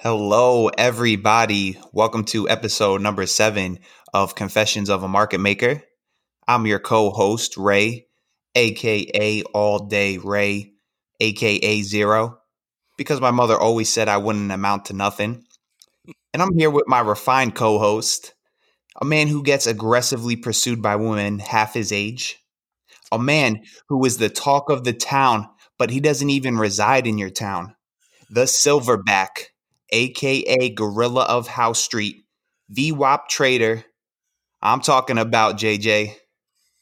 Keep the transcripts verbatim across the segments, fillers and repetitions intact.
Hello, everybody. Welcome to episode number seven of Confessions of a Market Maker. I'm your co-host, Ray, a k a. All Day Ray, a k a. Zero, because my mother always said I wouldn't amount to nothing. And I'm here with my refined co-host, a man who gets aggressively pursued by women half his age, a man who is the talk of the town, but he doesn't even reside in your town, the Silverback, a k a. Gorilla of House Street, V WAP Trader. I'm talking about J J.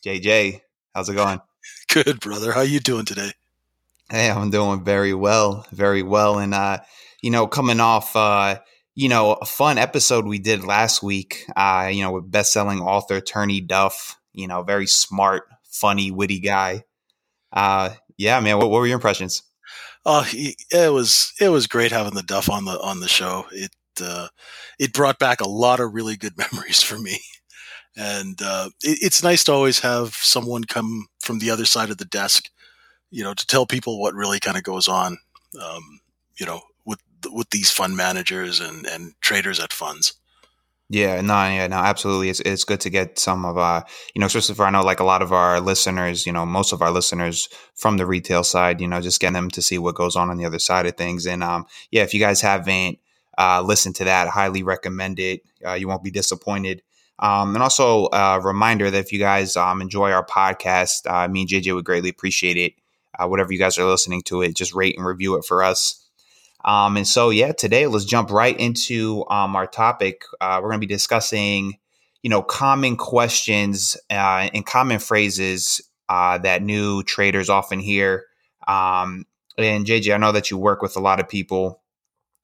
J J, how's it going? Good, brother. How you doing today? Hey, I'm doing very well, very well. And, uh, you know, coming off, uh, you know, a fun episode we did last week, uh, you know, with best-selling author Turney Duff, you know, very smart, funny, witty guy. Uh, yeah, man, what, what were your impressions? Uh, it was it was great having the Duff on the on the show. It uh, it brought back a lot of really good memories for me, and uh, it, it's nice to always have someone come from the other side of the desk, you know, to tell people what really kind of goes on, um, you know, with with these fund managers and, and traders at funds. Yeah, no, yeah, no, absolutely. It's it's good to get some of, uh, you know, especially for, I know like a lot of our listeners, you know, most of our listeners from the retail side, you know, just getting them to see what goes on on the other side of things. And um, yeah, if you guys haven't uh, listened to that, highly recommend it. Uh, you won't be disappointed. Um, and also a uh, reminder that if you guys um, enjoy our podcast, uh, me and J J would greatly appreciate it. Uh, whatever you guys are listening to it, just rate and review it for us. Um, and so, yeah, today, let's jump right into um, our topic. Uh, we're going to be discussing, you know, common questions uh, and common phrases uh, that new traders often hear. Um, and J J, I know that you work with a lot of people,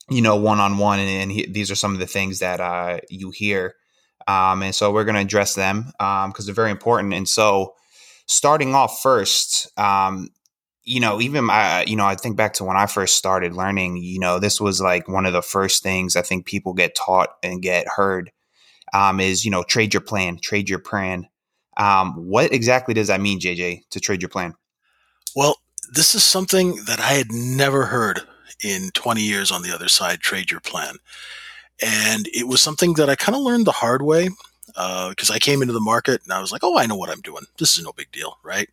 you know, one-on-one, and, and he, these are some of the things that uh, you hear. Um, and so we're going to address them because um, they're very important. And so starting off first, um You know, even my, you know, I think back to when I first started learning, you know, this was like one of the first things I think people get taught and get heard um, is, you know, trade your plan, trade your plan. Um, what exactly does that mean, J J, to trade your plan? Well, this is something that I had never heard in twenty years on the other side, trade your plan. And it was something that I kind of learned the hard way because uh, I came into the market and I was like, oh, I know what I'm doing. This is no big deal, right?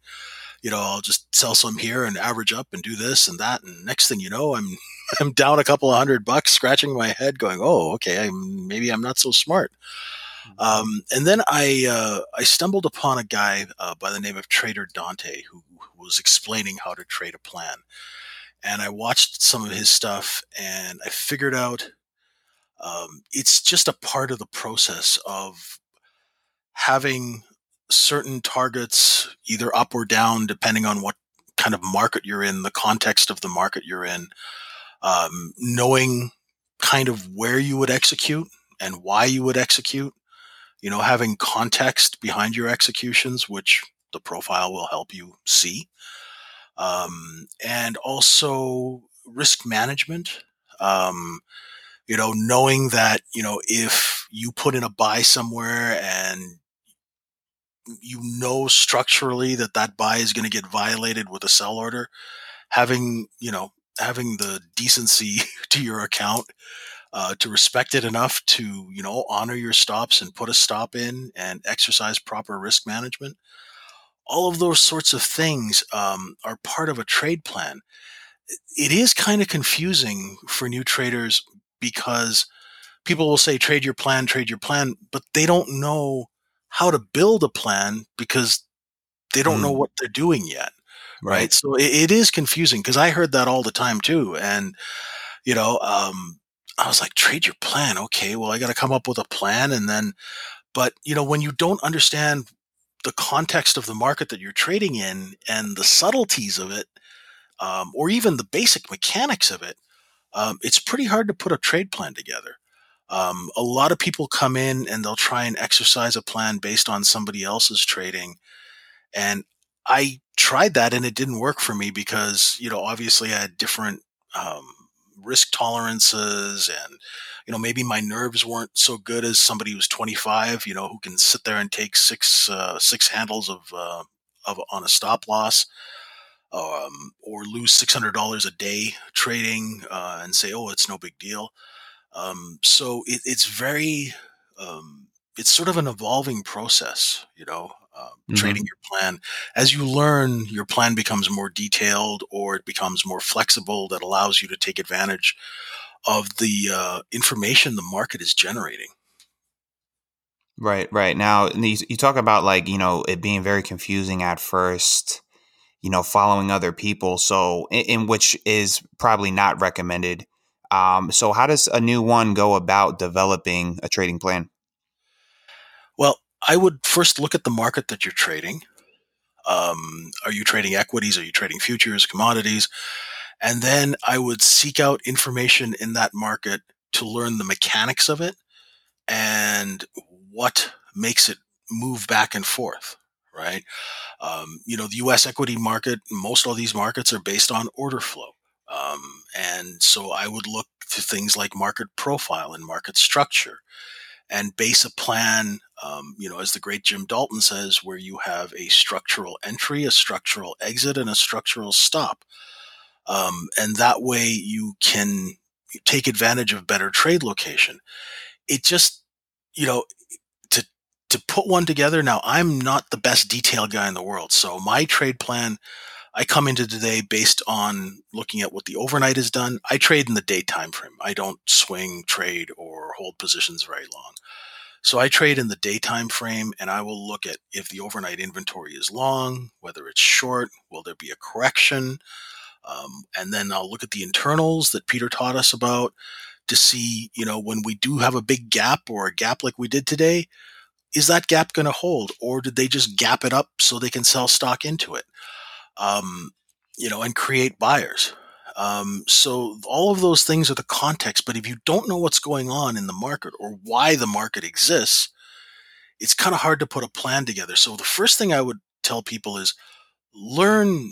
You know, I'll just sell some here and average up and do this and that. And next thing you know, I'm I'm down a couple of hundred bucks, scratching my head going, oh, okay, I'm, maybe I'm not so smart. Mm-hmm. Um, and then I uh, I stumbled upon a guy uh, by the name of Trader Dante who, who was explaining how to trade a plan. And I watched some of his stuff and I figured out um, it's just a part of the process of having certain targets either up or down, depending on what kind of market you're in, the context of the market you're in, um, knowing kind of where you would execute and why you would execute, you know, having context behind your executions, which the profile will help you see. Um, and also risk management, um, you know, knowing that, you know, if you put in a buy somewhere and you know structurally that that buy is going to get violated with a sell order, having, you know, having the decency to your account uh, to respect it enough to, you know, honor your stops and put a stop in and exercise proper risk management. All of those sorts of things um, are part of a trade plan. It is kind of confusing for new traders because people will say, trade your plan, trade your plan, but they don't know how to build a plan because they don't mm. know what they're doing yet. Right. right? So it, it is confusing because I heard that all the time too. And, you know, um, I was like, trade your plan. Okay. Well, I got to come up with a plan. And then, but you know, when you don't understand the context of the market that you're trading in and the subtleties of it, um, or even the basic mechanics of it, um, it's pretty hard to put a trade plan together. Um, a lot of people come in and they'll try and exercise a plan based on somebody else's trading. And I tried that and it didn't work for me because, you know, obviously I had different, um, risk tolerances and, you know, maybe my nerves weren't so good as somebody who's twenty-five, you know, who can sit there and take six, uh, six handles of, uh, of on a stop loss, um, or lose six hundred dollars a day trading, uh, and say, oh, it's no big deal. Um, so it, it's very, um, it's sort of an evolving process, you know, uh, mm-hmm. trading your plan. As you learn, your plan becomes more detailed, or it becomes more flexible, that allows you to take advantage of the uh, information the market is generating. Right, right. Now, you talk about, like, you know, it being very confusing at first, you know, following other people, so in, in which is probably not recommended. Um, so how does a new one go about developing a trading plan? Well, I would first look at the market that you're trading. Um, are you trading equities? Are you trading futures, commodities? And then I would seek out information in that market to learn the mechanics of it and what makes it move back and forth, right? Um, you know, the U S equity market, most of these markets are based on order flow. Um, and so I would look to things like market profile and market structure and base a plan, um, you know, as the great Jim Dalton says, where you have a structural entry, a structural exit, and a structural stop. Um, and that way you can take advantage of better trade location. It just, you know, to, to put one together. Now, I'm not the best detail guy in the world. So my trade plan, I come into today based on looking at what the overnight has done. I trade in the day time frame. I don't swing trade or hold positions very long. So I trade in the day time frame, and I will look at if the overnight inventory is long, whether it's short, will there be a correction? Um, and then I'll look at the internals that Peter taught us about to see, you know, when we do have a big gap or a gap like we did today, is that gap going to hold, or did they just gap it up so they can sell stock into it? Um, you know, and create buyers. Um, so all of those things are the context, but if you don't know what's going on in the market or why the market exists, it's kind of hard to put a plan together. So the first thing I would tell people is learn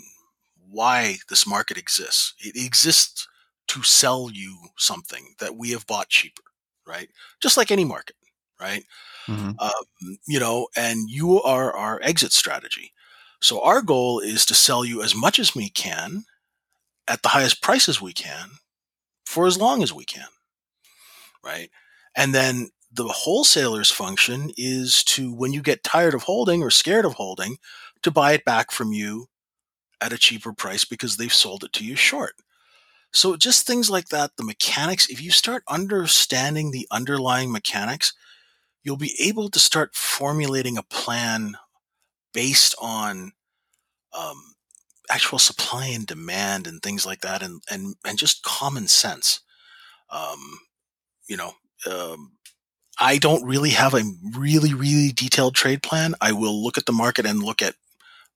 why this market exists. It exists to sell you something that we have bought cheaper, right? Just like any market, right? Mm-hmm. Um, you know, and you are our exit strategy. So our goal is to sell you as much as we can at the highest prices we can for as long as we can, right? And then the wholesaler's function is to, when you get tired of holding or scared of holding, to buy it back from you at a cheaper price because they've sold it to you short. So just things like that, the mechanics, if you start understanding the underlying mechanics, you'll be able to start formulating a plan based on um, actual supply and demand and things like that, and and, and just common sense. Um, you know, um, I don't really have a really, really detailed trade plan. I will look at the market and look at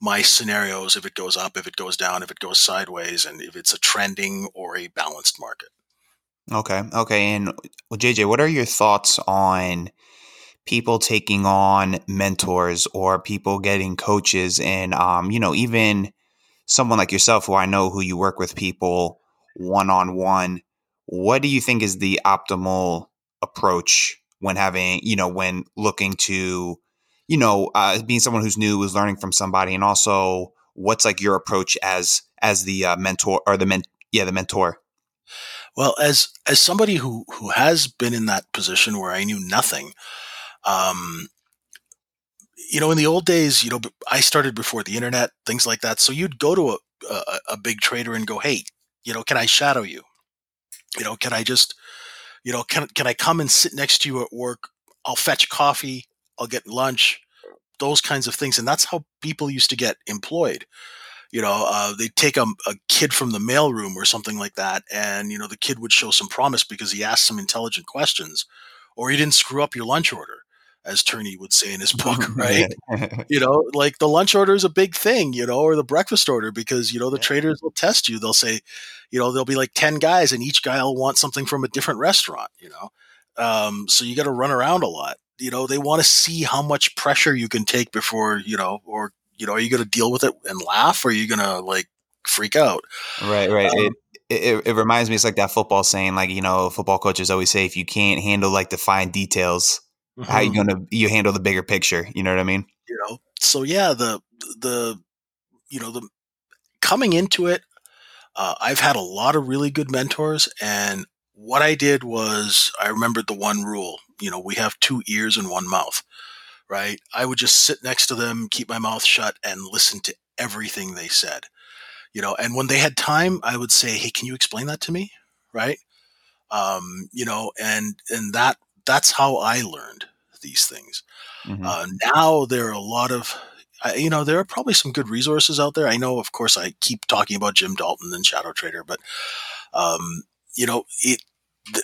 my scenarios, if it goes up, if it goes down, if it goes sideways, and if it's a trending or a balanced market. Okay. Okay. And well, J J, what are your thoughts on people taking on mentors or people getting coaches and, um, you know, even someone like yourself, who I know who you work with people one-on-one, what do you think is the optimal approach when having, you know, when looking to, you know, uh, being someone who's new, who's learning from somebody, and also what's like your approach as, as the uh, mentor or the men, yeah, the mentor. Well, as, as somebody who, who has been in that position where I knew nothing, Um, you know, in the old days, you know, I started before the internet, things like that. So you'd go to a, a, a big trader and go, hey, you know, can I shadow you? You know, can I just, you know, can, can I come and sit next to you at work? I'll fetch coffee. I'll get lunch, those kinds of things. And that's how people used to get employed. You know, uh, they'd take a, a kid from the mailroom or something like that. And, you know, the kid would show some promise because he asked some intelligent questions, or he didn't screw up your lunch order, as Turney would say in his book, right? You know, like the lunch order is a big thing, you know, or the breakfast order, because, you know, the yeah. traders will test you. They'll say, you know, there'll be like ten guys and each guy will want something from a different restaurant, you know? Um, so you got to run around a lot. You know, they want to see how much pressure you can take before, you know, or, you know, are you going to deal with it and laugh, or are you going to like freak out? Right, right. Um, it- It, it reminds me, it's like that football saying, like, you know, football coaches always say, if you can't handle like the fine details, mm-hmm. how are you going to, you handle the bigger picture? You know what I mean? You know, so yeah, the, the, you know, the coming into it, uh, I've had a lot of really good mentors, and what I did was I remembered the one rule. You know, we have two ears and one mouth, right? I would just sit next to them, keep my mouth shut, and listen to everything they said. You know, and when they had time, I would say, "Hey, can you explain that to me?" Right? Um, you know, and and that that's how I learned these things. Mm-hmm. Uh, now there are a lot of, I, you know, there are probably some good resources out there. I know, of course, I keep talking about Jim Dalton and Shadow Trader, but um, you know, it,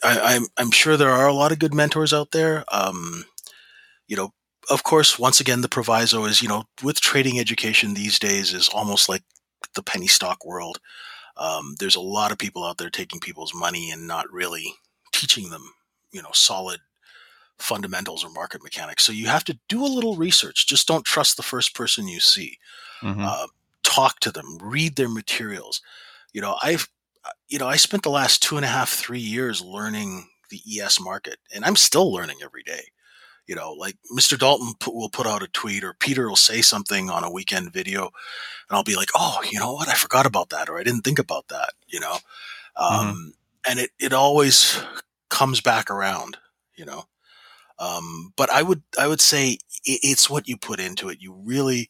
I, I'm I'm sure there are a lot of good mentors out there. Um, you know, of course, once again, the proviso is, you know, with trading education these days is almost like the penny stock world. Um, there's a lot of people out there taking people's money and not really teaching them, you know, solid fundamentals or market mechanics. So you have to do a little research. Just don't trust the first person you see. Mm-hmm. Uh, talk to them, read their materials. You know, I've, you know, I spent the last two and a half, three years learning the E S market, and I'm still learning every day. You know, like Mister Dalton put, will put out a tweet, or Peter will say something on a weekend video, and I'll be like, "Oh, you know what? I forgot about that, or I didn't think about that." You know, um, mm-hmm. and it it always comes back around. You know, um, but I would I would say it, it's what you put into it. You really,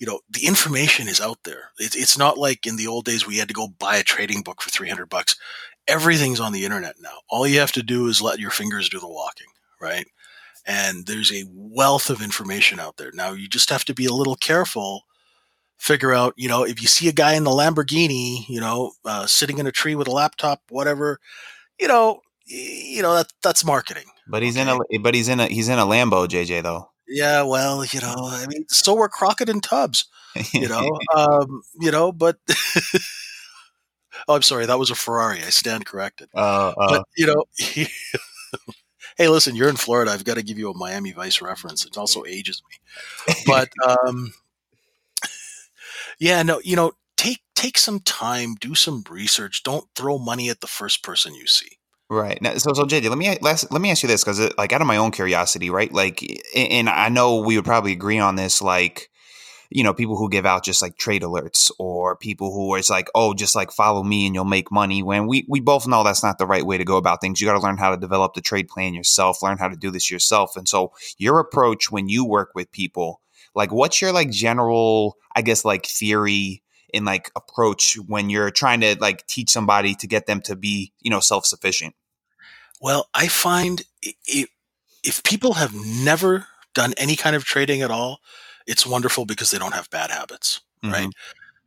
you know, the information is out there. It, it's not like in the old days we had to go buy a trading book for three hundred bucks. Everything's on the internet now. All you have to do is let your fingers do the walking, right? And there's a wealth of information out there. Now, you just have to be a little careful, figure out, you know, if you see a guy in the Lamborghini, you know, uh, sitting in a tree with a laptop, whatever, you know, you know, that that's marketing. But he's okay? in a, but he's in a, he's in a Lambo, J J, though. Yeah. Well, you know, I mean, so were Crockett and Tubbs, you know, um, you know, but oh, I'm sorry. That was a Ferrari. I stand corrected. Uh, uh. But, you know, hey, listen, you're in Florida. I've got to give you a Miami Vice reference. It also ages me. But, um, yeah, no, you know, take take some time, do some research. Don't throw money at the first person you see. Right. Now, so, so J J, let me let me ask you this, because, like, out of my own curiosity, right, like, and I know we would probably agree on this, like, you know, people who give out just like trade alerts, or people who are, it's like, oh, just like follow me and you'll make money, when we, we both know that's not the right way to go about things. You got to learn how to develop the trade plan yourself, learn how to do this yourself. And so your approach when you work with people, like, what's your like general, I guess, like theory and like approach when you're trying to like teach somebody to get them to be, you know, self-sufficient? Well, I find it, if people have never done any kind of trading at all, it's wonderful because they don't have bad habits, right? Mm-hmm.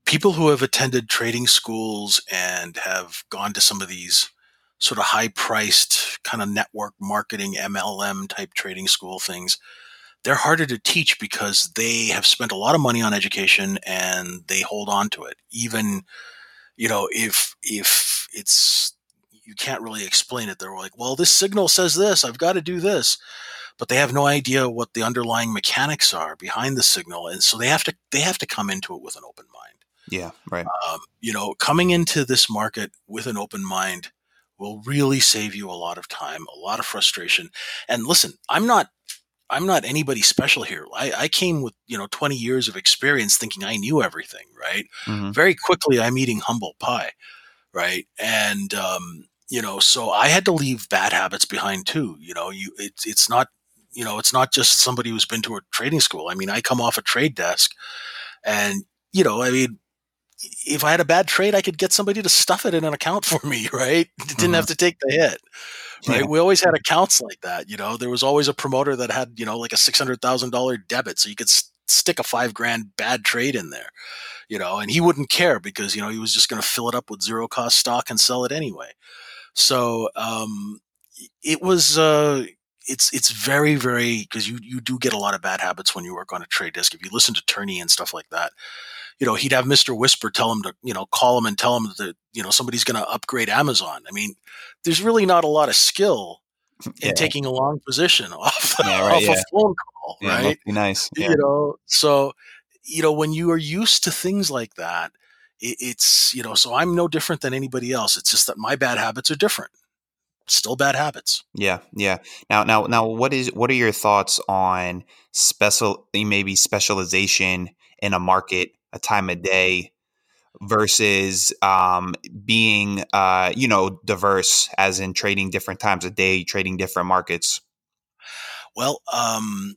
People who have attended trading schools and have gone to some of these sort of high-priced kind of network marketing, M L M type trading school things, they're harder to teach because they have spent a lot of money on education and they hold on to it. Even, you know, if if it's, you can't really explain it, they're like, well, this signal says this, I've got to do this. But they have no idea what the underlying mechanics are behind the signal, and so they have to they have to come into it with an open mind. Yeah, right. Um, you know, coming into this market with an open mind will really save you a lot of time, a lot of frustration. And listen, I'm not I'm not anybody special here. I, I came with, you know, twenty years of experience thinking I knew everything, right? Mm-hmm. Very quickly, I'm eating humble pie, right? And um, you know, so I had to leave bad habits behind too. You know, you it's it's not. You know, it's not just somebody who's been to a trading school. I mean, I come off a trade desk and, you know, I mean, if I had a bad trade, I could get somebody to stuff it in an account for me, right? Didn't mm-hmm. have to take the hit, right? Yeah. We always had accounts like that. You know, there was always a promoter that had, you know, like a six hundred thousand dollars debit. So you could s- stick a five grand bad trade in there, you know, and he wouldn't care because, you know, he was just going to fill it up with zero cost stock and sell it anyway. So um, it was, uh, It's it's very, very, because you, you do get a lot of bad habits when you work on a trade desk. If you listen to Turney and stuff like that, you know, he'd have Mister Whisper tell him to, you know, call him and tell him that, you know, somebody's going to upgrade Amazon. I mean, there's really not a lot of skill in yeah. taking a long position off, yeah, right, off yeah. a phone call, yeah, right? That'd be nice. Yeah. You know, so, you know, when you are used to things like that, it, it's, you know, so I'm no different than anybody else. It's just that my bad habits are different. Still bad habits. Yeah. Yeah. Now, now, now what is, what are your thoughts on special, maybe specialization in a market, a time of day, versus um, being, uh, you know, diverse as in trading different times of day, trading different markets? Well, um,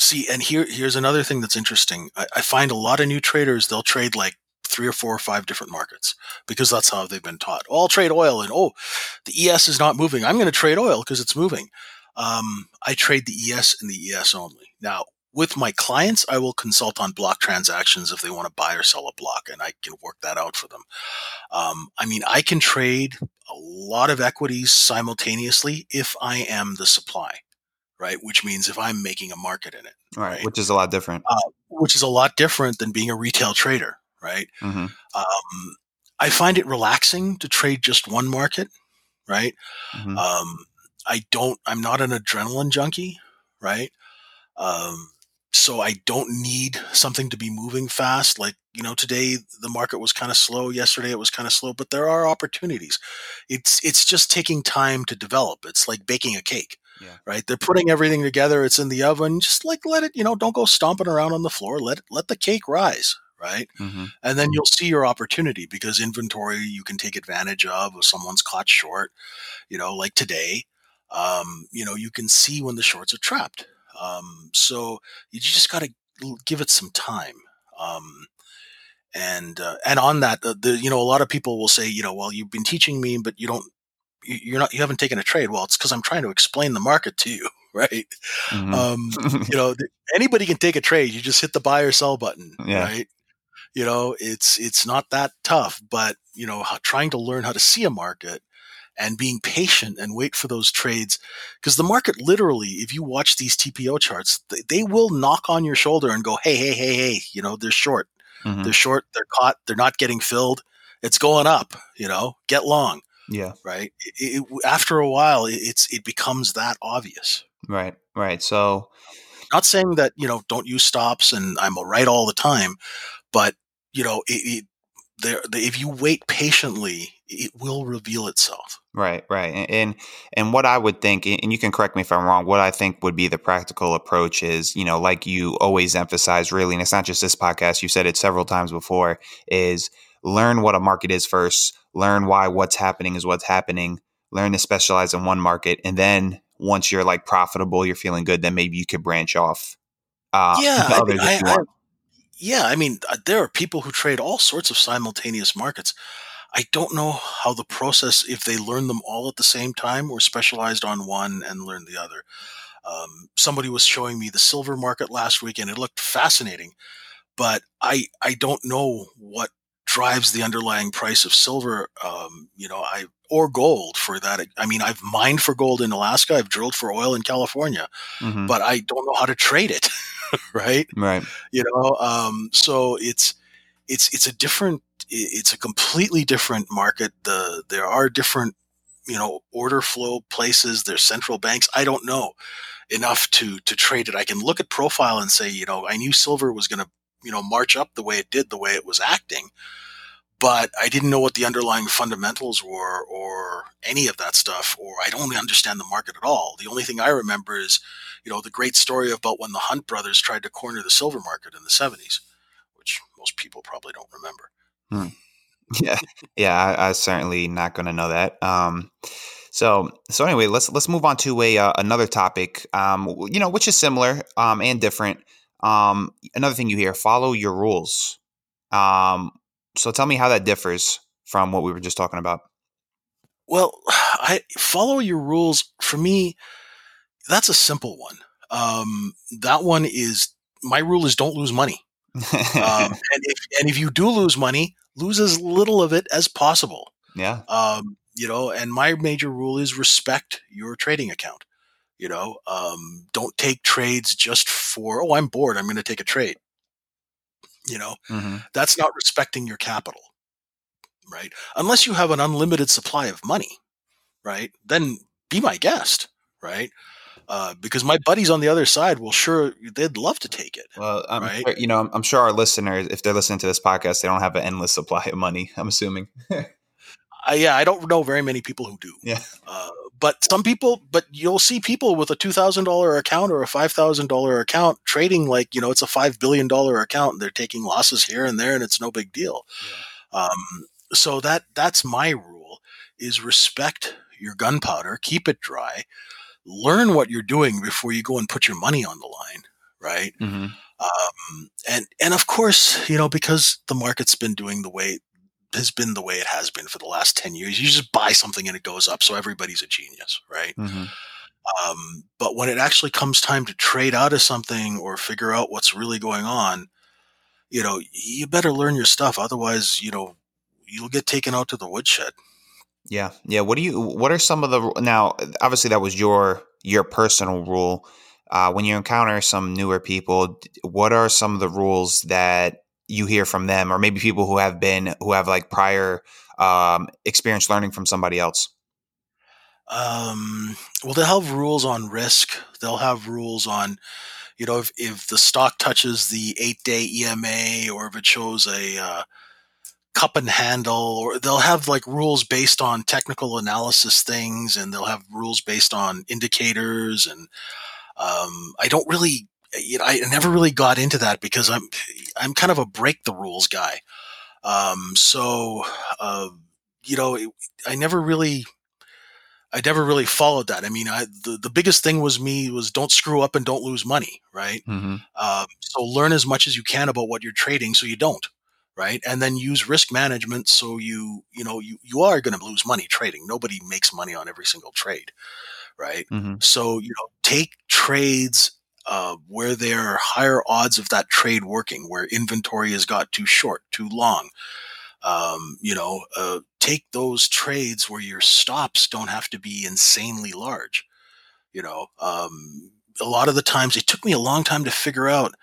see, and here here's another thing that's interesting. I, I find a lot of new traders, they'll trade like three or four or five different markets because that's how they've been taught. Oh, I'll trade oil, and oh, the E S is not moving. I'm going to trade oil because it's moving. Um, I trade the E S and the E S only. Now, with my clients, I will consult on block transactions if they want to buy or sell a block, and I can work that out for them. Um, I mean, I can trade a lot of equities simultaneously if I am the supply, right? Which means if I'm making a market in it. Right. right? Which is a lot different. Uh, which is a lot different than being a retail trader, right? Mm-hmm. Um, I find it relaxing to trade just one market, right? Mm-hmm. Um, I don't, I'm not an adrenaline junkie, right? Um, So I don't need something to be moving fast. Like, you know, today the market was kind of slow. Yesterday it was kind of slow, but there are opportunities. It's it's just taking time to develop. It's like baking a cake, yeah. right? They're putting everything together. It's in the oven. Just like let it, you know, don't go stomping around on the floor. Let let the cake rise, right? Mm-hmm. And then you'll see your opportunity because inventory you can take advantage of if someone's caught short, you know, like today, um, you know, you can see when the shorts are trapped. Um, so you just got to give it some time. Um, and, uh, and on that, uh, the, you know, a lot of people will say, you know, well, you've been teaching me, but you don't, you're not, you haven't taken a trade. Well, it's 'cause I'm trying to explain the market to you. Right. Mm-hmm. Um, you know, anybody can take a trade. You just hit the buy or sell button. Yeah. Right. You know, it's, it's not that tough, but you know, how, trying to learn how to see a market and being patient and wait for those trades. Because the market literally, if you watch these T P O charts, they, they will knock on your shoulder and go, hey, hey, hey, hey, you know, they're short. Mm-hmm. They're short. They're caught. They're not getting filled. It's going up, you know, get long. Yeah. Right. It, it, after a while, it, it's it becomes that obvious. Right. Right. So. Not saying that, you know, don't use stops and I'm right all the time. But, you know, it, it, there, if you wait patiently, it will reveal itself. Right, right. And, and and what I would think, and you can correct me if I'm wrong, what I think would be the practical approach is, you know, like you always emphasize really, and it's not just this podcast, you said it several times before, is learn what a market is first, learn why what's happening is what's happening, learn to specialize in one market. And then once you're like profitable, you're feeling good, then maybe you could branch off. Uh, yeah, I mean, I, I, yeah, I mean, there are people who trade all sorts of simultaneous markets. I don't know how the process, if they learn them all at the same time or specialized on one and learn the other. Um, somebody was showing me the silver market last week and it looked fascinating, but I, I don't know what drives the underlying price of silver. Um, you know, I, or gold for that. I mean, I've mined for gold in Alaska. I've drilled for oil in California, mm-hmm. but I don't know how to trade it. right. Right. You know? Um, so it's, it's, it's a different, it's a completely different market. The, there are different, you know, order flow places. There's central banks. I don't know enough to, to trade it. I can look at profile and say, you know, I knew silver was going to, you know, march up the way it did, the way it was acting, but I didn't know what the underlying fundamentals were or any of that stuff, or I don't understand the market at all. The only thing I remember is, you know, the great story about when the Hunt brothers tried to corner the silver market in the seventies, which most people probably don't remember. Hmm. Yeah, yeah, I, I certainly not going to know that. Um, so, so anyway, let's let's move on to a uh, another topic. Um, you know, which is similar um, and different. Um, another thing you hear: follow your rules. Um, so, tell me how that differs from what we were just talking about. Well, I follow your rules. For me, that's a simple one. Um, that one is my rule is don't lose money. um, and, if, and if you do lose money, lose as little of it as possible. Yeah. Um, you know, and my major rule is respect your trading account. You know, um, don't take trades just for, oh, I'm bored, I'm going to take a trade. You know, mm-hmm. that's not respecting your capital, right? Unless you have an unlimited supply of money, right? Then be my guest, right? Uh, because my buddies on the other side will sure they'd love to take it. Well, I'm right? sure, you know, I'm, I'm sure our listeners, if they're listening to this podcast, they don't have an endless supply of money. I'm assuming. uh, yeah, I don't know very many people who do. Yeah, uh, but some people. But you'll see people with a two thousand dollar account or a five thousand dollar account trading like you know it's a five billion dollar account and they're taking losses here and there and it's no big deal. Yeah. Um, so that that's my rule, is respect your gunpowder, keep it dry, learn what you're doing before you go and put your money on the line, right? Mm-hmm. Um, and and of course, you know, because the market's been doing the way has been the way it has been for the last ten years, you just buy something and it goes up, so everybody's a genius, right? Mm-hmm. Um, but when it actually comes time to trade out of something or figure out what's really going on, you know, you better learn your stuff. Otherwise, you know, you'll get taken out to the woodshed. Yeah. Yeah. What do you, what are some of the, now, obviously that was your, your personal rule. Uh, when you encounter some newer people, what are some of the rules that you hear from them, or maybe people who have been, who have like prior, um, experience learning from somebody else? Um, well, they'll have rules on risk. They'll have rules on, you know, if, if the stock touches the eight day E M A, or if it shows a, uh, cup and handle, or they'll have like rules based on technical analysis things, and they'll have rules based on indicators. And, um, I don't really, you know, I never really got into that because I'm, I'm kind of a break the rules guy. Um, so, uh, you know, it, I never really, I never really followed that. I mean, I, the, the biggest thing was me was don't screw up and don't lose money. Right. Mm-hmm. Um, so learn as much as you can about what you're trading, so you don't. Right. And then use risk management. So you, you know, you, you are going to lose money trading. Nobody makes money on every single trade. Right. Mm-hmm. So, you know, take trades uh, where there are higher odds of that trade working, where inventory has got too short, too long. Um, you know, uh, take those trades where your stops don't have to be insanely large. You know, um, a lot of the times it took me a long time to figure out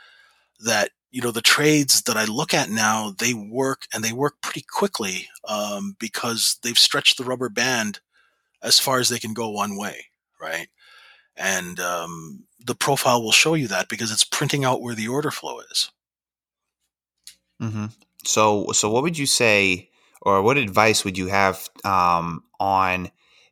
that, you know, the trades that I look at now, they work and they work pretty quickly um, because they've stretched the rubber band as far as they can go one way, right? And um, the profile will show you that because it's printing out where the order flow is. Mm-hmm. So, so what would you say, or what advice would you have um, on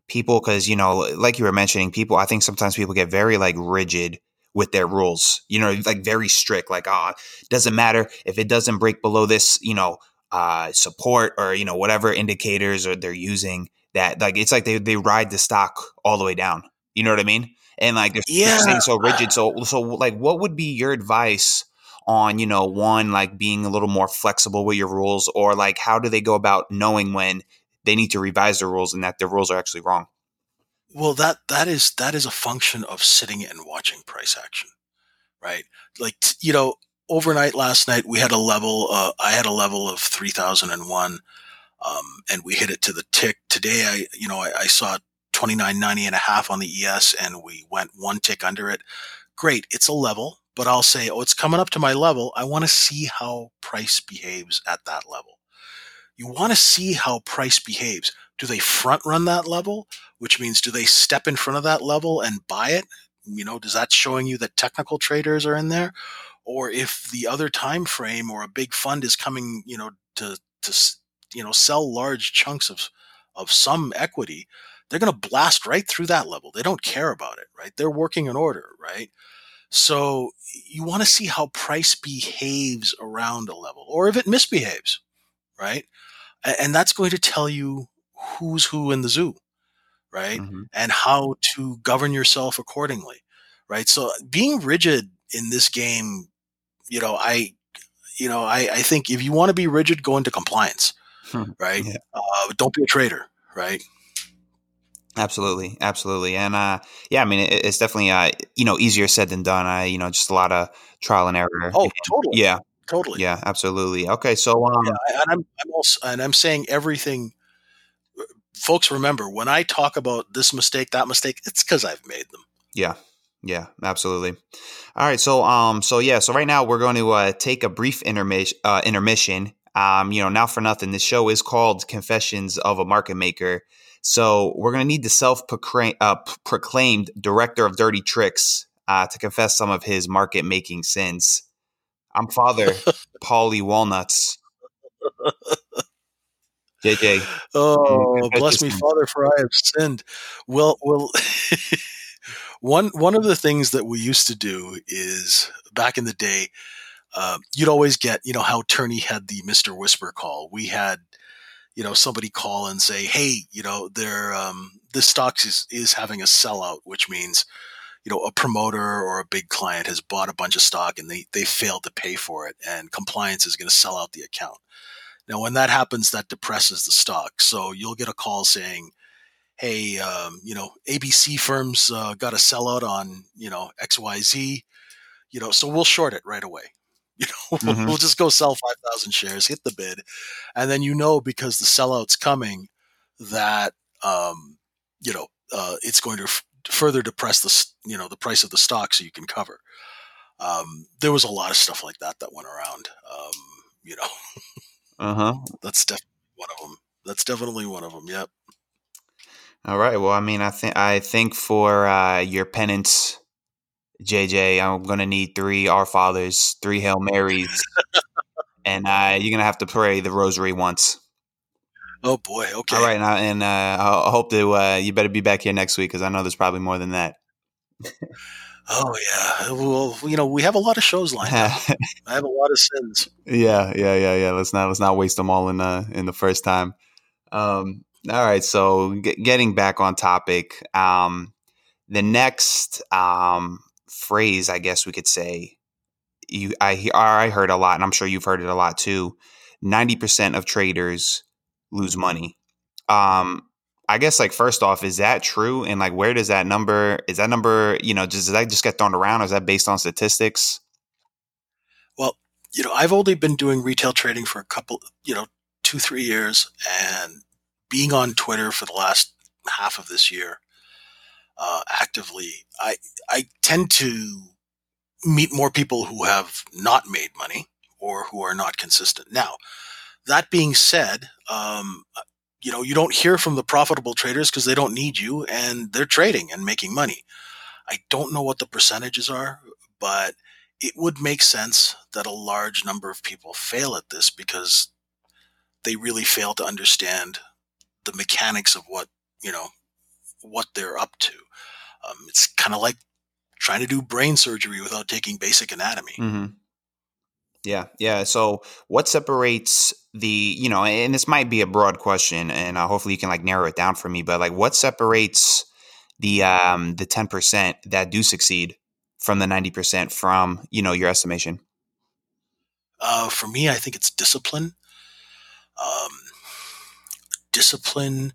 people? Because, you know, like you were mentioning, people, I think sometimes people get very like rigid with their rules, you know, like very strict, like, ah, oh, doesn't matter if it doesn't break below this, you know, uh, support or, you know, whatever indicators or they're using that, like, it's like they, they ride the stock all the way down. You know what I mean? And like, they're, yeah. they're staying so rigid. So, so like, what would be your advice on, you know, one, like being a little more flexible with your rules, or like, how do they go about knowing when they need to revise their rules and that their rules are actually wrong? Well, that, that is, that is a function of sitting and watching price action, right? Like, you know, overnight last night, we had a level, uh, I had a level of three thousand one, um, and we hit it to the tick. Today, I, you know, I, I saw twenty-nine ninety and a half on the E S, and we went one tick under it. Great. It's a level, but I'll say, oh, it's coming up to my level. I want to see how price behaves at that level. You want to see how price behaves. Do they front run that level, which means do they step in front of that level and buy it? You know, does that showing you that technical traders are in there? Or if the other time frame or a big fund is coming, you know, to, to you know, sell large chunks of, of some equity, they're going to blast right through that level. They don't care about it, right? They're working an order, right? So you want to see how price behaves around a level, or if it misbehaves, right? And that's going to tell you who's who in the zoo, right? Mm-hmm. And how to govern yourself accordingly, right? So being rigid in this game, you know, I, you know, I, I think if you want to be rigid, go into compliance, hmm. right? Yeah. Uh, don't be a trader, right? Absolutely. Absolutely. And, uh, yeah, I mean, it, it's definitely, uh, you know, easier said than done. I, you know, just a lot of trial and error. Oh, and, totally. Yeah, totally. Yeah, absolutely. Okay. So, um, yeah, and I'm, I'm also, and I'm saying everything, folks, remember, when I talk about this mistake, that mistake, it's because I've made them. Yeah. Yeah, absolutely. All right. So, um, so yeah, so right now we're going to uh, take a brief intermi- uh, intermission. Um, you know, now for nothing, this show is called Confessions of a Market Maker. So we're going to need the self-proclaimed uh, proclaimed director of dirty tricks uh, to confess some of his market making sins. I'm Father Paulie Walnuts. J J. Oh, bless me, Father, for I have sinned. Well, well, one one of the things that we used to do is back in the day, uh, you'd always get, you know, how Turney had the Mister Whisper call. We had, you know, somebody call and say, hey, you know, they're, um, this stock is, is having a sellout, which means, you know, a promoter or a big client has bought a bunch of stock and they, they failed to pay for it, and compliance is going to sell out the account. Now, when that happens, that depresses the stock. So you'll get a call saying, hey, um, you know, A B C firms uh, got a sellout on, you know, X Y Z, you know, so we'll short it right away. You know, mm-hmm. We'll just go sell five thousand shares, hit the bid. And then, you know, because the sellout's coming, that, um, you know, uh, it's going to f- further depress the, you know, the price of the stock so you can cover. Um, there was a lot of stuff like that that went around, um, you know. Uh-huh. That's definitely one of them. That's definitely one of them. Yep. All right. Well, I mean, I think I think for uh, your penance, J J, I'm gonna need three Our Fathers, three Hail Marys, and uh, you're gonna have to pray the Rosary once. Oh boy. Okay. All right, and I, and, uh, I hope that uh, you better be back here next week, because I know there's probably more than that. Oh yeah. Well, you know, we have a lot of shows lined up. I have a lot of sins. Yeah, yeah, yeah, yeah. Let's not let's not waste them all in uh in the first time. Um, all right. So g- getting back on topic, um, the next um phrase, I guess we could say, you I I heard a lot, and I'm sure you've heard it a lot too. ninety percent of traders lose money. Um. I guess, like, first off, is that true? And, like, where does that number, is that number, you know, just, does that just get thrown around? Or is that based on statistics? Well, you know, I've only been doing retail trading for a couple, you know, two, three years, and being on Twitter for the last half of this year, uh, actively, I, I tend to meet more people who have not made money or who are not consistent. Now, that being said, um, you know, you don't hear from the profitable traders because they don't need you, and they're trading and making money. I don't know what the percentages are, but it would make sense that a large number of people fail at this because they really fail to understand the mechanics of what, you know, what they're up to. Um, it's kind of like trying to do brain surgery without taking basic anatomy. Mm-hmm. Yeah. Yeah. So what separates the, you know, and this might be a broad question, and uh, hopefully you can, like, narrow it down for me, but, like, what separates the, um, the ten percent that do succeed from the ninety percent from, you know, your estimation? Uh, for me, I think it's discipline, um, discipline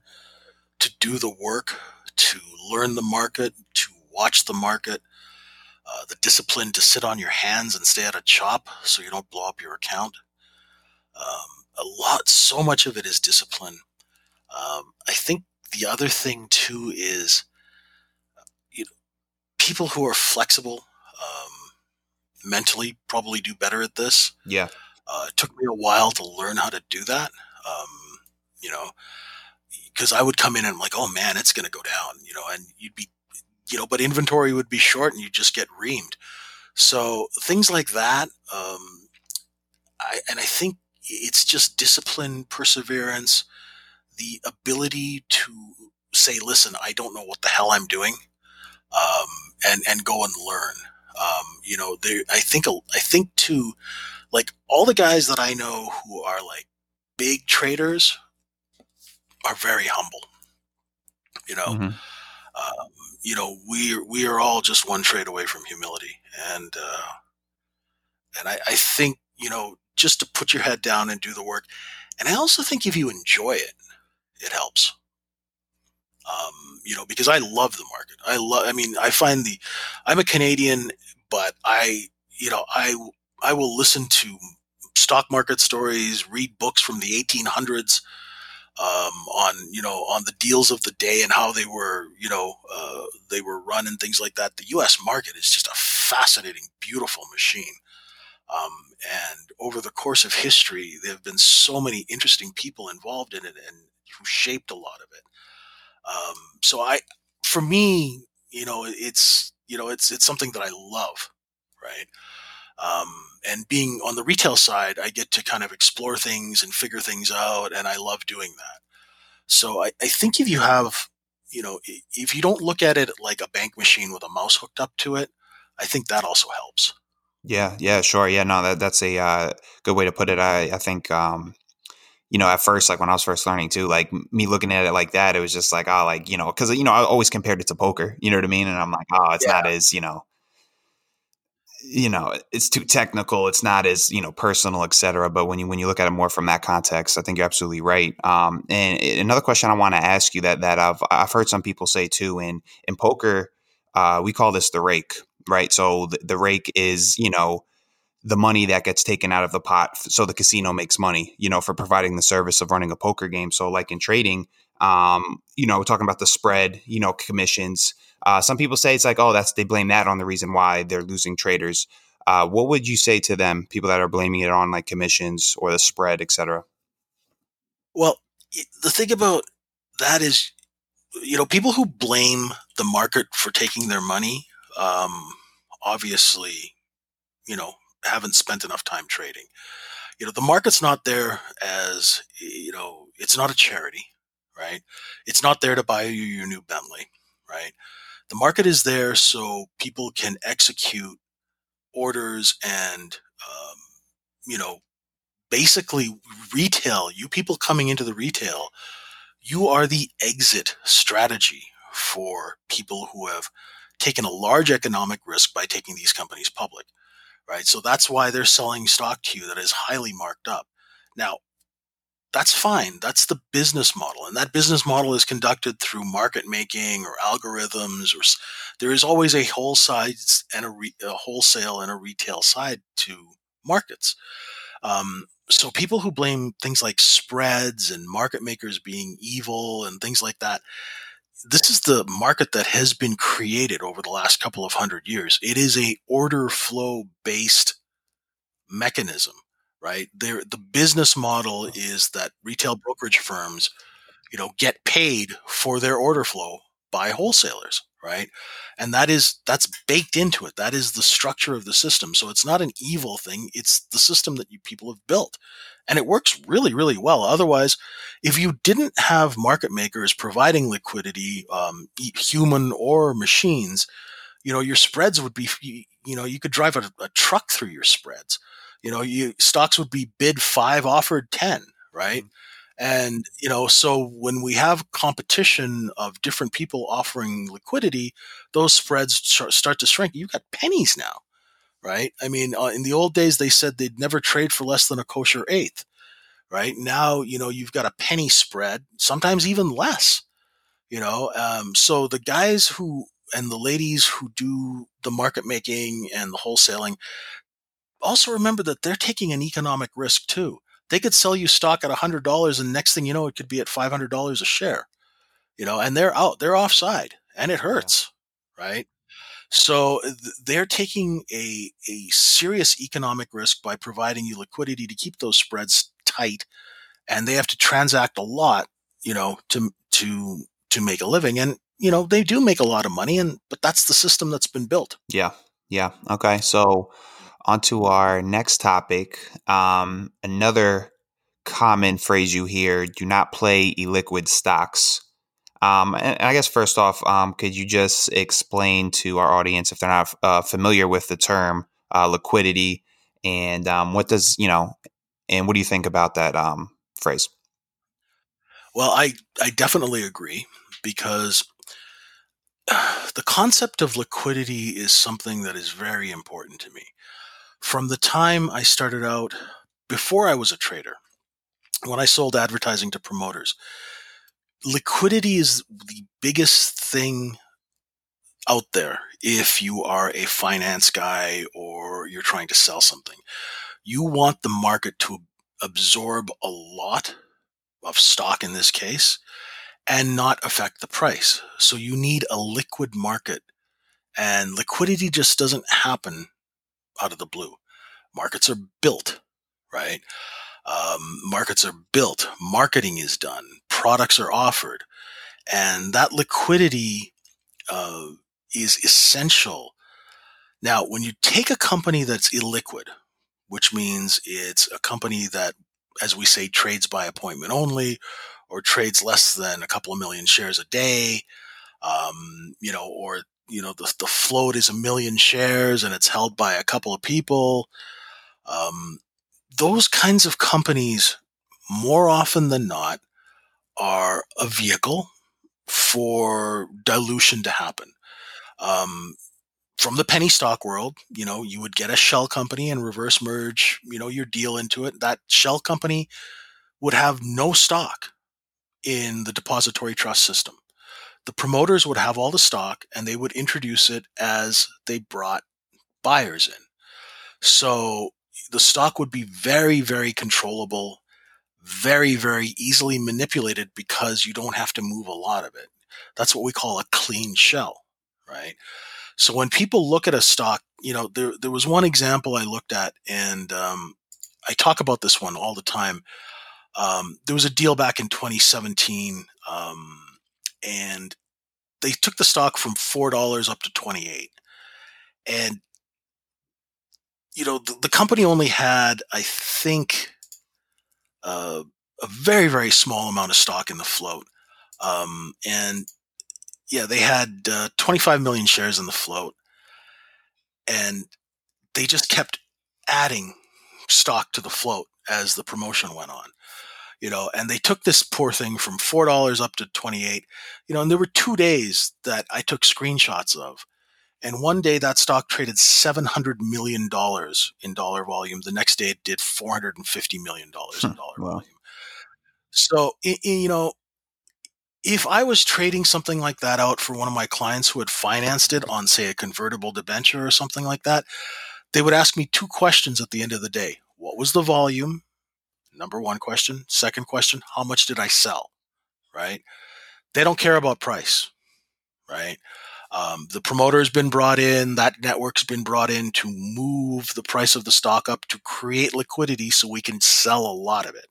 to do the work, to learn the market, to watch the market. Uh, the discipline to sit on your hands and stay at a chop so you don't blow up your account. Um, a lot, so much of it is discipline. Um, I think the other thing too is, you know, people who are flexible, um, mentally probably do better at this. Yeah. Uh, it took me a while to learn how to do that. Um, you know, because I would come in and I'm like, oh man, it's going to go down, you know, and you'd be, you know, but inventory would be short and you just get reamed. So things like that. Um, I, and I think it's just discipline, perseverance, the ability to say, listen, I don't know what the hell I'm doing. Um, and, and go and learn. Um, you know, there, I think, I think too, like, all the guys that I know who are, like, big traders are very humble, you know, mm-hmm. um, you know, we we are all just one trade away from humility, and uh, and I, I think, you know, just to put your head down and do the work, and I also think if you enjoy it, it helps. Um, you know, because I love the market. I love. I mean, I find the. I'm a Canadian, but I, you know, I I will listen to stock market stories, read books from the eighteen hundreds. Um, on, you know, on the deals of the day and how they were, you know, uh, they were run and things like that. The U S market is just a fascinating, beautiful machine. Um, and over the course of history, there have been so many interesting people involved in it and who shaped a lot of it. Um, so I, for me, you know, it's, you know, it's, it's something that I love, right? Um, and being on the retail side, I get to kind of explore things and figure things out. And I love doing that. So I, I think if you have, you know, if you don't look at it like a bank machine with a mouse hooked up to it, I think that also helps. Yeah, yeah, sure. Yeah, no, that, that's a uh, good way to put it. I, I think, um, you know, at first, like when I was first learning too, like me looking at it like that, it was just like, oh, like, you know, because, you know, I always compared it to poker, you know what I mean? And I'm like, oh, it's yeah. not as, you know, you know, it's too technical. It's not as, you know, personal, et cetera. But when you, when you look at it more from that context, I think you're absolutely right. Um, and another question I want to ask you that, that I've, I've heard some people say too, in, in poker, uh, we call this the rake, right? So the, the rake is, you know, the money that gets taken out of the pot. So the casino makes money, you know, for providing the service of running a poker game. So like in trading, um, you know, we're talking about the spread, you know, commissions. Uh, some people say it's like, oh, that's, they blame that on the reason why they're losing traders. Uh, what would you say to them, people that are blaming it on like commissions or the spread, et cetera? Well, the thing about that is, you know, people who blame the market for taking their money, um, obviously, you know, haven't spent enough time trading. You know, the market's not there as, you know, it's not a charity, right? It's not there to buy you your new Bentley, right? The market is there so people can execute orders and, um, you know, basically retail. You people coming into the retail, you are the exit strategy for people who have taken a large economic risk by taking these companies public, right? So that's why they're selling stock to you that is highly marked up. Now, that's fine. That's the business model. And that business model is conducted through market making or algorithms. Or there is always a whole side and a, re, a wholesale and a retail side to markets. Um, so people who blame things like spreads and market makers being evil and things like that, this is the market that has been created over the last couple of hundred years. It is a order flow based mechanism. Right there, the business model is that retail brokerage firms, you know, get paid for their order flow by wholesalers, right? And that is that's baked into it. That is the structure of the system. So it's not an evil thing. It's the system that you people have built, and it works really, really well. Otherwise, if you didn't have market makers providing liquidity, um, human or machines, you know, your spreads would be, you know, you could drive a, a truck through your spreads. You know, you stocks would be bid five, offered ten, right? Mm-hmm. And, you know, so when we have competition of different people offering liquidity, those spreads start to shrink. You've got pennies now, right? I mean, uh, in the old days, they said they'd never trade for less than a kosher eighth, right? Now, you know, you've got a penny spread, sometimes even less, you know? Um, so the guys who, and the ladies who do the market making and the wholesaling, also remember that they're taking an economic risk too. They could sell you stock at one hundred dollars and next thing you know, it could be at five hundred dollars a share, you know, and they're out, they're offside and it hurts, yeah. right? So th- they're taking a, a serious economic risk by providing you liquidity to keep those spreads tight, and they have to transact a lot, you know, to, to, to make a living. And, you know, they do make a lot of money, and, but that's the system that's been built. Yeah. Yeah. Okay. So, onto our next topic. Um, another common phrase you hear, do not play illiquid stocks. Um, and, and I guess first off, um, could you just explain to our audience, if they're not uh, familiar with the term uh, liquidity, and um, what does, you know, and what do you think about that um, phrase? Well, I, I definitely agree, because the concept of liquidity is something that is very important to me. From the time I started out, before I was a trader, when I sold advertising to promoters, liquidity is the biggest thing out there if you are a finance guy or you're trying to sell something. You want the market to absorb a lot of stock in this case and not affect the price. So you need a liquid market, and liquidity just doesn't happen out of the blue. Markets are built, right? Um, markets are built. Marketing is done. Products are offered. And that liquidity uh, is essential. Now, when you take a company that's illiquid, which means it's a company that, as we say, trades by appointment only, or trades less than a couple of million shares a day, um, you know, or you know, the, the float is a million shares and it's held by a couple of people. Um, those kinds of companies, more often than not, are a vehicle for dilution to happen. Um, from the penny stock world, you know, you would get a shell company and reverse merge, you know, your deal into it. That shell company would have no stock in the depository trust system. The promoters would have all the stock and they would introduce it as they brought buyers in. So the stock would be very, very controllable, very, very easily manipulated because you don't have to move a lot of it. That's what we call a clean shell, right? So when people look at a stock, you know, there there was one example I looked at, and um, I talk about this one all the time. Um, there was a deal back in twenty seventeen, um, and they took the stock from four dollars up to twenty-eight dollars. And, you know, the, the company only had, I think, uh, a very, very small amount of stock in the float. Um, and, yeah, they had uh, twenty-five million shares in the float. And they just kept adding stock to the float as the promotion went on. You know, and they took this poor thing from four dollars up to twenty-eight dollars, you know, and there were two days that I took screenshots of. And one day that stock traded seven hundred million dollars in dollar volume. The next day it did four hundred fifty million dollars in dollar wow. volume. So, you know, if I was trading something like that out for one of my clients who had financed it on, say, a convertible debenture or something like that, they would ask me two questions at the end of the day. What was the volume? Number one question. Second question, how much did I sell? Right? They don't care about price, right? Um, the promoter has been brought in. That network's been brought in to move the price of the stock up to create liquidity so we can sell a lot of it,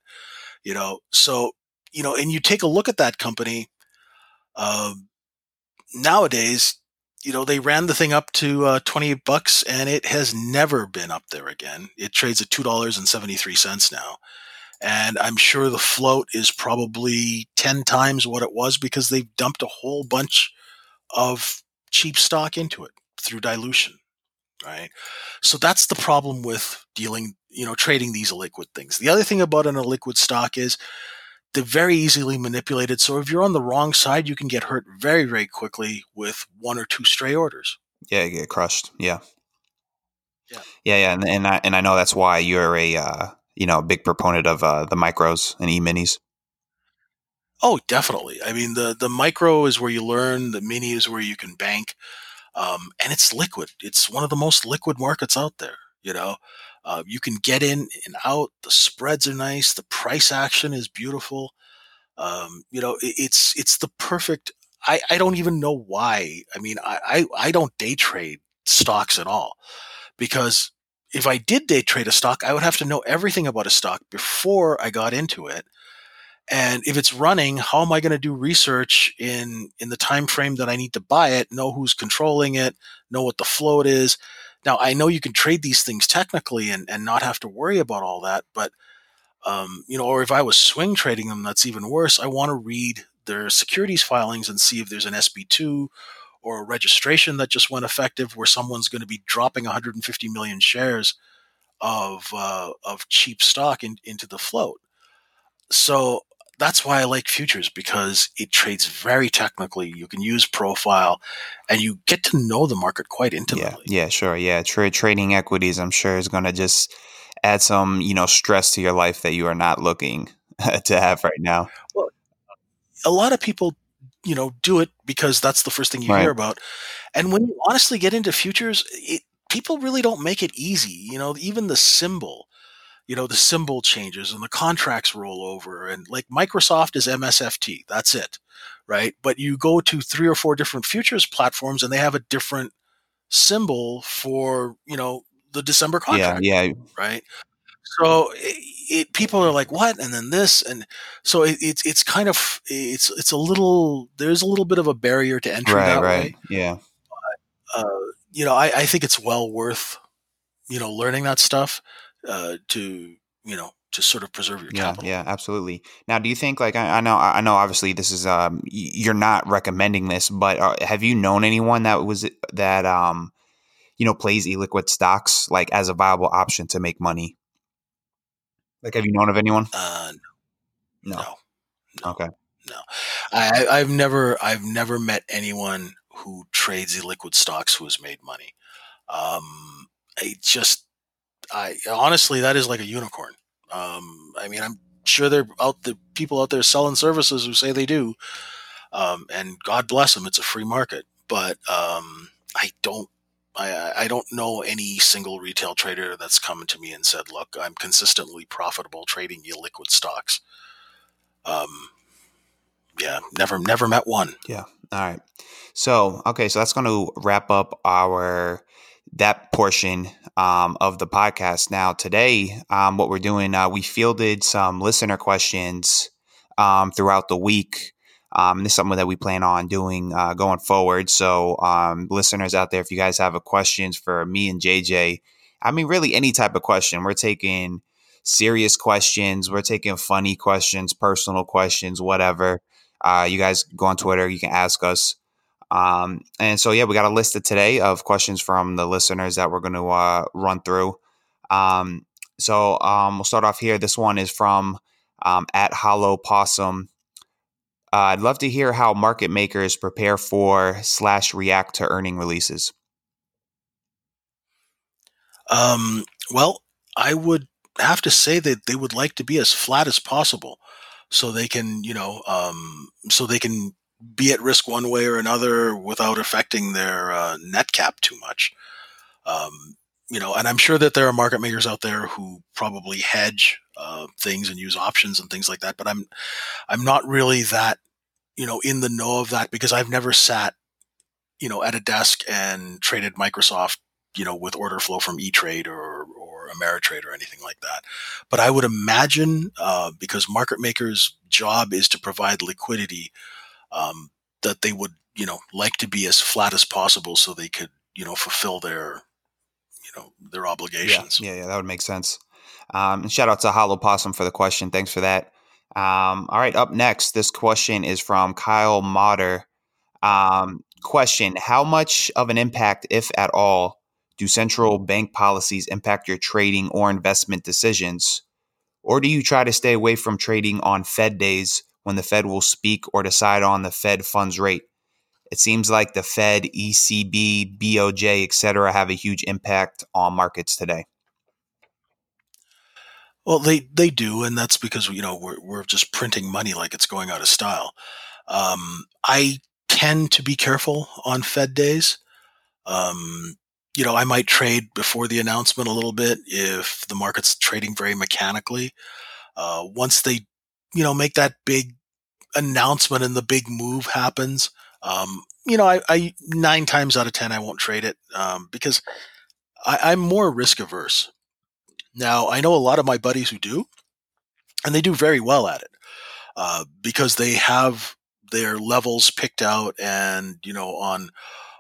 you know? So, you know, and you take a look at that company. Uh, nowadays, you know, they ran the thing up to uh, twenty-eight bucks and it has never been up there again. It trades at two dollars and seventy-three cents now. And I'm sure the float is probably ten times what it was because they've dumped a whole bunch of cheap stock into it through dilution, right? So that's the problem with dealing, you know, trading these illiquid things. The other thing about an illiquid stock is they're very easily manipulated. So if you're on the wrong side, you can get hurt very, very quickly with one or two stray orders. Yeah, you get crushed. Yeah. Yeah, yeah. yeah. And, and, I, and I know that's why you're a... Uh... you know, a big proponent of uh, the micros and E-minis. Oh, definitely. I mean, the, the micro is where you learn. The mini is where you can bank. Um, and it's liquid. It's one of the most liquid markets out there. You know, uh, you can get in and out. The spreads are nice. The price action is beautiful. Um, you know, it, it's it's the perfect. I, I don't even know why. I mean, I, I, I don't day trade stocks at all because if I did day trade a stock, I would have to know everything about a stock before I got into it. And if it's running, how am I going to do research in, in the time frame that I need to buy it, know who's controlling it, know what the float is? Now, I know you can trade these things technically and, and not have to worry about all that, but, um, you know, or if I was swing trading them, that's even worse. I want to read their securities filings and see if there's an S B two or a registration that just went effective where someone's going to be dropping one hundred fifty million shares of uh, of cheap stock in, into the float. So that's why I like futures, because it trades very technically. You can use profile and you get to know the market quite intimately. Yeah, yeah sure. Yeah, Tra- trading equities, I'm sure, is going to just add some, you know, stress to your life that you are not looking to have right now. Well, a lot of people, you know, do it because that's the first thing you right. hear about. And when you honestly get into futures, it, people really don't make it easy. You know, even the symbol, you know, the symbol changes and the contracts roll over, and like Microsoft is M S F T. That's it. Right. But you go to three or four different futures platforms and they have a different symbol for, you know, the December contract. Yeah. yeah. Right. So it, it, people are like, what? And then this. And so it, it's, it's kind of, it's, it's a little, there's a little bit of a barrier to entry. Right. That right. Way. Yeah. But, uh, you know, I, I think it's well worth, you know, learning that stuff, uh, to, you know, to sort of preserve your yeah, capital. Yeah, absolutely. Now, do you think, like, I, I know, I know, obviously, this is um, you're not recommending this, but uh, have you known anyone that was that um, you know, plays illiquid stocks like as a viable option to make money? Like, have you known of anyone? Uh, no. No. no. Okay. No, I, I've never, I've never met anyone who trades illiquid stocks who has made money. Um, I just, I honestly, that is like a unicorn. Um, I mean, I'm sure there are out the people out there selling services who say they do, um, and God bless them. It's a free market, but um, I don't, I, I don't know any single retail trader that's come to me and said, "Look, I'm consistently profitable trading illiquid stocks." Um, yeah, never, never met one. Yeah. All right. So, okay, so that's going to wrap up our. that portion um, of the podcast. Now today, um, what we're doing, uh, we fielded some listener questions um, throughout the week. Um, and this is something that we plan on doing uh, going forward. So um, listeners out there, if you guys have a questions for me and J J, I mean, really any type of question, we're taking serious questions. We're taking funny questions, personal questions, whatever. Uh, you guys go on Twitter, you can ask us. Um, and so, yeah, we got a list of today of questions from the listeners that we're going to, uh, run through. Um, so, um, we'll start off here. This one is from, um, at Hollow Possum. Uh, I'd love to hear how market makers prepare for slash react to earning releases. Um, well, I would have to say that they would like to be as flat as possible so they can, you know, um, so they can be at risk one way or another without affecting their uh, net cap too much. Um, you know, and I'm sure that there are market makers out there who probably hedge uh, things and use options and things like that. But I'm, I'm not really that, you know, in the know of that because I've never sat, you know, at a desk and traded Microsoft, you know, with order flow from E Trade or, or Ameritrade or anything like that. But I would imagine uh, because market makers' job is to provide liquidity, Um, that they would, you know, like to be as flat as possible so they could, you know, fulfill their, you know, their obligations. Yeah, yeah, yeah that would make sense. Um, and shout out to Hollow Possum for the question. Thanks for that. Um, all right, up next, this question is from Kyle Motter. Um, question, how much of an impact, if at all, do central bank policies impact your trading or investment decisions? Or do you try to stay away from trading on Fed days when the Fed will speak or decide on the Fed funds rate? It seems like the Fed, E C B, B O J, et cetera, have a huge impact on markets today. Well, they, they do. And that's because, you know, we're, we're just printing money like it's going out of style. Um, I tend to be careful on Fed days. Um, you know, I might trade before the announcement a little bit if the market's trading very mechanically. Uh, once they you know, make that big announcement and the big move happens. Um, you know, I, I, nine times out of ten, I won't trade it um, because I, I'm more risk averse. Now, I know a lot of my buddies who do, and they do very well at it uh, because they have their levels picked out and, you know, on,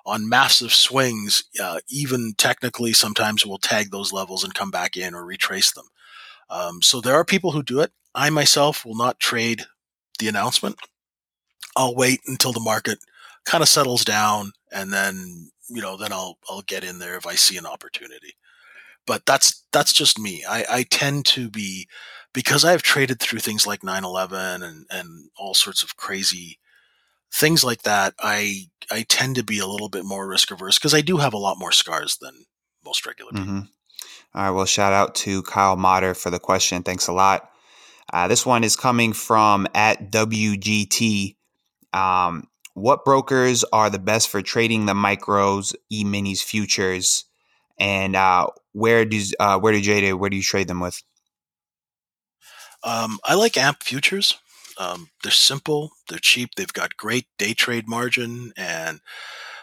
on massive swings, uh, even technically sometimes we'll tag those levels and come back in or retrace them. Um, so there are people who do it. I myself will not trade the announcement. I'll wait until the market kind of settles down, and then you know, then I'll I'll get in there if I see an opportunity. But that's that's just me. I, I tend to be because I've traded through things like nine eleven and and all sorts of crazy things like that. I I tend to be a little bit more risk averse because I do have a lot more scars than most regular people. Mm-hmm. All right. Well, shout out to Kyle Motter for the question. Thanks a lot. Uh, this one is coming from at W G T. Um, what brokers are the best for trading the micros, E-minis, futures, and uh, where do uh, where do J D? Where do you trade them with? Um, I like A M P futures. Um, they're simple, they're cheap, they've got great day trade margin, and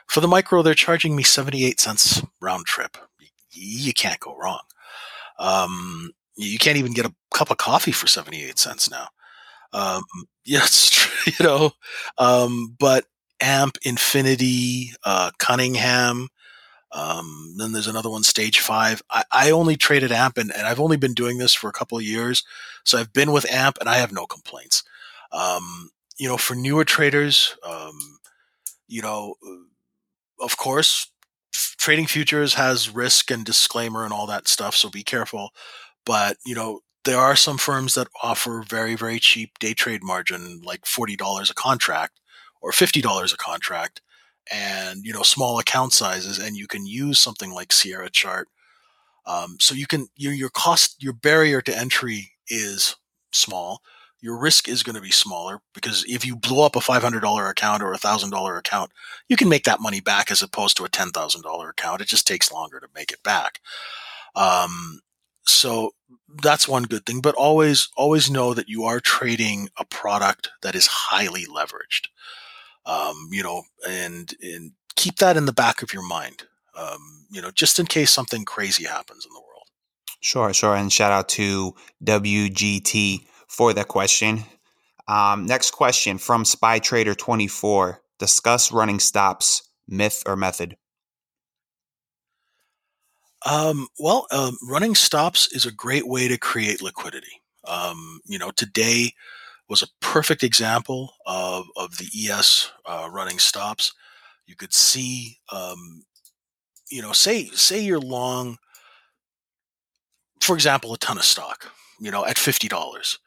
for the micro, they're charging me seventy-eight cents round trip. You can't go wrong. Um, You can't even get a cup of coffee for seventy-eight cents now. Um, yes, you know, um, but A M P Infinity, uh, Cunningham, Um, then there's another one, Stage Five. I, I only traded A M P, and, and I've only been doing this for a couple of years. So I've been with A M P, and I have no complaints. Um, you know, for newer traders, um, you know, of course, f- trading futures has risk and disclaimer and all that stuff, so be careful. But, you know, there are some firms that offer very, very cheap day trade margin, like forty dollars a contract or fifty dollars a contract, and, you know, small account sizes, and you can use something like Sierra Chart. Um, so you can, your, your cost, your barrier to entry is small. Your risk is going to be smaller, because if you blow up a five hundred dollars account or a one thousand dollars account, you can make that money back as opposed to a ten thousand dollars account. It just takes longer to make it back. Um, so that's one good thing, but always, always know that you are trading a product that is highly leveraged. Um, you know, and, and keep that in the back of your mind, um, you know, just in case something crazy happens in the world. Sure, sure. And shout out to W G T for that question. Um, next question from Spy Trader twenty-four. Discuss running stops, myth or method. Um, well, um, running stops is a great way to create liquidity. Um, you know, today was a perfect example of, of the E S uh, running stops. You could see, um, you know, say, say you're long, for example, a ton of stock, you know, at fifty dollars,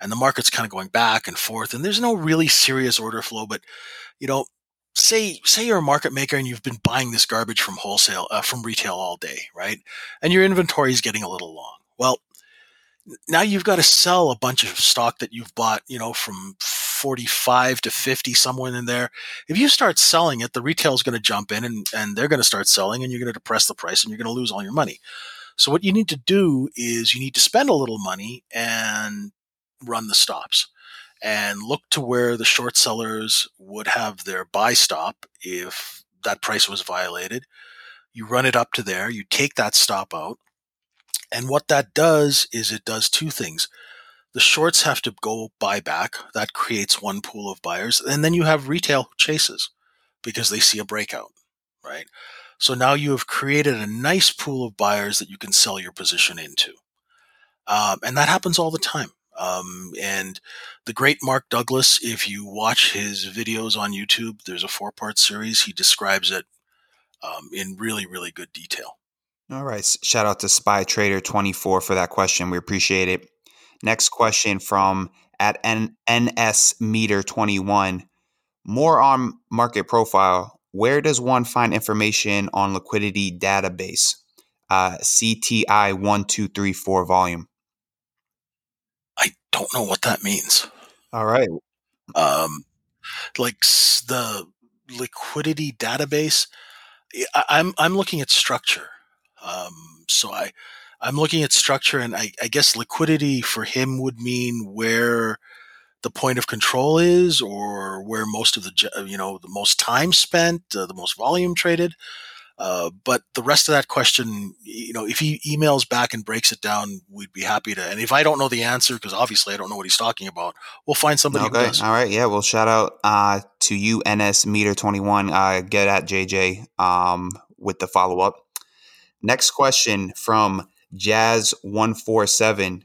and the market's kind of going back and forth, and there's no really serious order flow, but, you know, Say, say you're a market maker and you've been buying this garbage from wholesale, uh, from retail all day, right? And your inventory is getting a little long. Well, now you've got to sell a bunch of stock that you've bought, you know, from forty-five to fifty, somewhere in there. If you start selling it, the retail is going to jump in and, and they're going to start selling, and you're going to depress the price, and you're going to lose all your money. So what you need to do is you need to spend a little money and run the stops, and look to where the short sellers would have their buy stop if that price was violated. You run it up to there. You take that stop out. And what that does is it does two things. The shorts have to go buy back. That creates one pool of buyers. And then you have retail who chases because they see a breakout, right? So now you have created a nice pool of buyers that you can sell your position into. Um, and that happens all the time. Um, and the great Mark Douglas, if you watch his videos on YouTube, there's a four part series. He describes it, um, in really, really good detail. All right. Shout out to Spy Trader twenty-four for that question. We appreciate it. Next question from at N S Meter twenty-one. More on market profile. Where does one find information on liquidity database? Uh, C T I one two three four volume. Don't know what that means. All right. Um, like the liquidity database, I, I'm I'm looking at structure. Um, so I I'm looking at structure, and I, I guess liquidity for him would mean where the point of control is, or where most of the you know the most time spent, uh, the most volume traded. Uh, but the rest of that question, you know, if he emails back and breaks it down, we'd be happy to. And if I don't know the answer, because obviously I don't know what he's talking about, we'll find somebody okay. who does. All right. Yeah. Well, shout out uh, to you, N S Meter twenty-one. Uh, get at J J um, with the follow up. Next question from Jazz one four seven.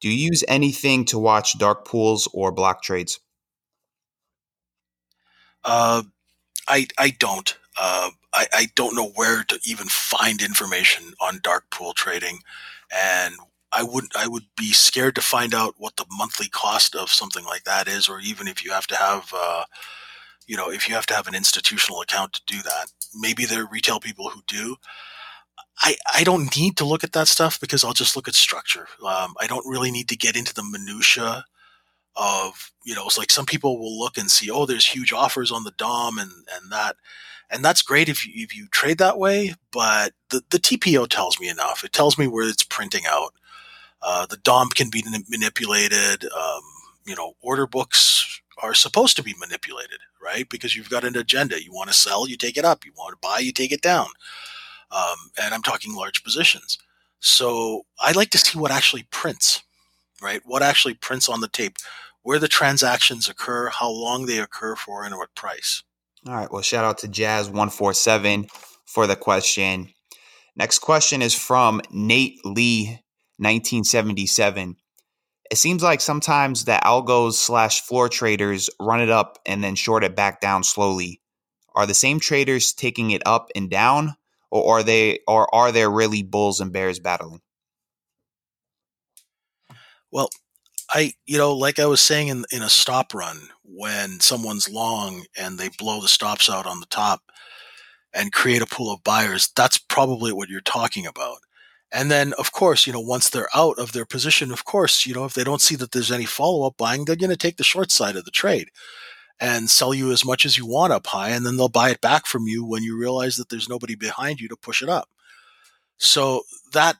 Do you use anything to watch dark pools or block trades? Uh, I I don't. Uh, I, I don't know where to even find information on dark pool trading, and I would I would be scared to find out what the monthly cost of something like that is, or even if you have to have, uh, you know, if you have to have an institutional account to do that. Maybe there are retail people who do. I I don't need to look at that stuff because I'll just look at structure. Um, I don't really need to get into the minutia of, you know, it's like some people will look and see, oh, there's huge offers on the D O M and and that. And that's great if you, if you trade that way, but the, the T P O tells me enough. It tells me where it's printing out. Uh, the D O M can be manipulated. Um, you know, order books are supposed to be manipulated, right? Because you've got an agenda. You want to sell, you take it up. You want to buy, you take it down. Um, and I'm talking large positions. So I like to see what actually prints, right? What actually prints on the tape, where the transactions occur, how long they occur for, and at what price. All right. Well, shout out to Jazz one four seven for the question. Next question is from Nate Lee, nineteen seventy-seven. It seems like sometimes the algos slash floor traders run it up and then short it back down slowly. Are the same traders taking it up and down, or are they, or are there really bulls and bears battling? Well, I, you know, like I was saying in, in a stop run, when someone's long and they blow the stops out on the top and create a pool of buyers, that's probably what you're talking about. And then, of course, you know, once they're out of their position, of course, you know, if they don't see that there's any follow-up buying, they're going to take the short side of the trade and sell you as much as you want up high, and then they'll buy it back from you when you realize that there's nobody behind you to push it up. So that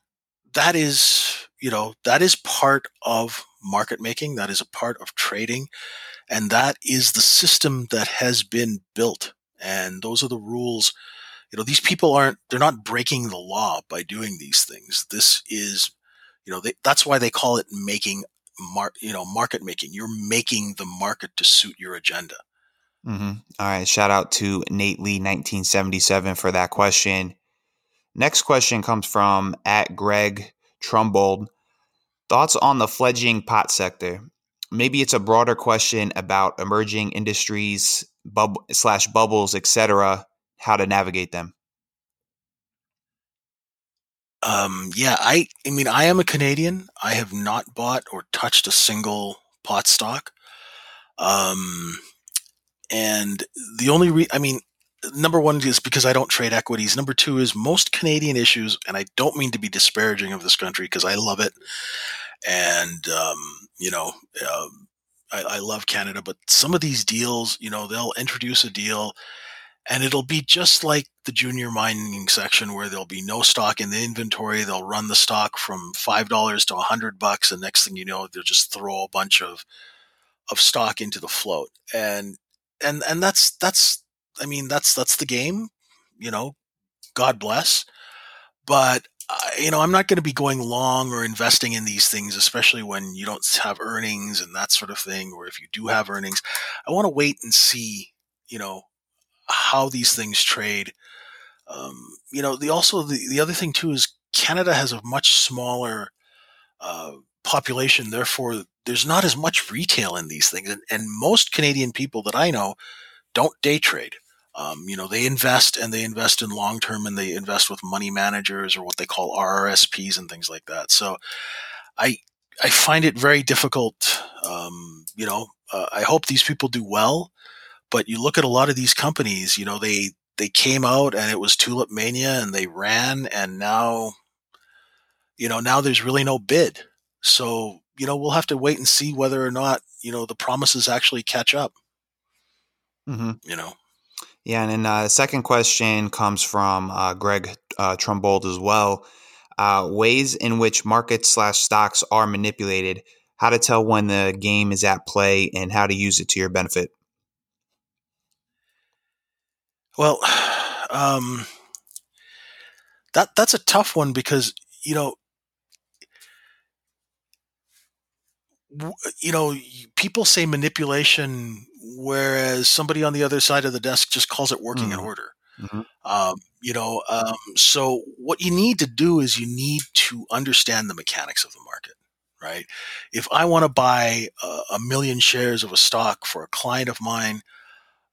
that is, you know, that is part of market making. That is a part of trading. And that is the system that has been built. And those are the rules. You know, these people aren't, they're not breaking the law by doing these things. This is, you know, they, that's why they call it making, mar, you know, market making. You're making the market to suit your agenda. Mm-hmm. All right. Shout out to Nate Lee, nineteen seventy-seven, for that question. Next question comes from at Greg Trumbold. Thoughts on the fledgling pot sector? Maybe it's a broader question about emerging industries, bub- slash bubbles, et cetera, how to navigate them. Um, yeah, I, I mean, I am a Canadian. I have not bought or touched a single pot stock. Um, and the only re- I mean, number one is because I don't trade equities. Number two is most Canadian issues, and I don't mean to be disparaging of this country because I love it. And, um, you know, uh, I, I love Canada, but some of these deals, you know, they'll introduce a deal and it'll be just like the junior mining section where there'll be no stock in the inventory. They'll run the stock from five dollars to a hundred bucks. And next thing you know, they'll just throw a bunch of, of stock into the float. And, and, and that's, that's, I mean, that's, that's the game, you know, God bless. But, uh, you know, I'm not going to be going long or investing in these things, especially when you don't have earnings and that sort of thing. Or if you do have earnings, I want to wait and see, you know, how these things trade. Um, you know, the, also the, the other thing too, is Canada has a much smaller, uh, population. Therefore there's not as much retail in these things. And, and most Canadian people that I know don't day trade. Um, you know, they invest and they invest in long term and they invest with money managers or what they call R R S Ps and things like that. So I, I find it very difficult. Um, you know, uh, I hope these people do well, but you look at a lot of these companies, you know, they, they came out and it was tulip mania and they ran, and now, you know, now there's really no bid. So, you know, we'll have to wait and see whether or not, you know, the promises actually catch up. Mm-hmm. You know? Yeah. And then uh, the second question comes from uh, Greg uh, Trumbold as well. Uh, ways in which markets slash stocks are manipulated, how to tell when the game is at play and how to use it to your benefit. Well, um, that that's a tough one because, you know, w- you know, people say manipulation, whereas somebody on the other side of the desk just calls it working mm-hmm. in order. Mm-hmm. Um, you know, um, so what you need to do is you need to understand the mechanics of the market, right? If I want to buy a, a million shares of a stock for a client of mine,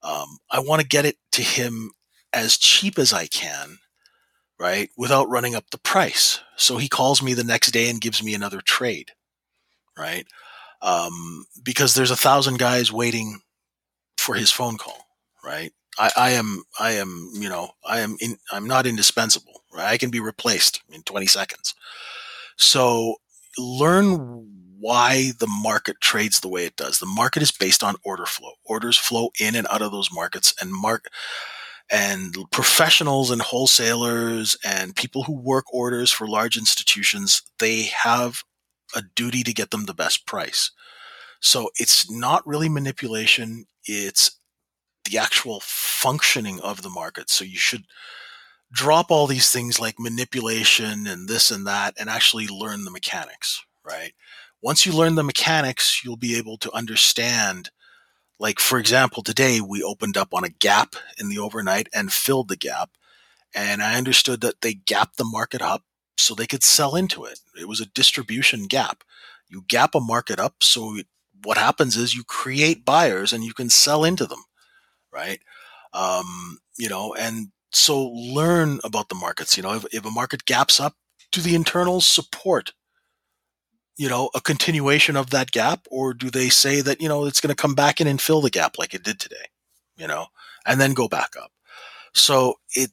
um, I want to get it to him as cheap as I can, right? Without running up the price. So he calls me the next day and gives me another trade, right? Um, because there's a thousand guys waiting for his phone call, right? I, I am, I am, you know, I am in, I'm not indispensable, right? I can be replaced in twenty seconds. So learn why the market trades the way it does. The market is based on order flow. Orders flow in and out of those markets, and mark and professionals and wholesalers and people who work orders for large institutions, they have a duty to get them the best price. So it's not really manipulation. It's the actual functioning of the market. So you should drop all these things like manipulation and this and that, and actually learn the mechanics, right? Once you learn the mechanics, you'll be able to understand, like, for example, today we opened up on a gap in the overnight and filled the gap. And I understood that they gapped the market up so they could sell into it. It was a distribution gap. You gap a market up, so it, what happens is you create buyers and you can sell into them, right? Um, you know, and so learn about the markets. You know, if, if a market gaps up, do the internals support, you know, a continuation of that gap, or do they say that, you know, it's going to come back in and fill the gap like it did today, you know, and then go back up? So it,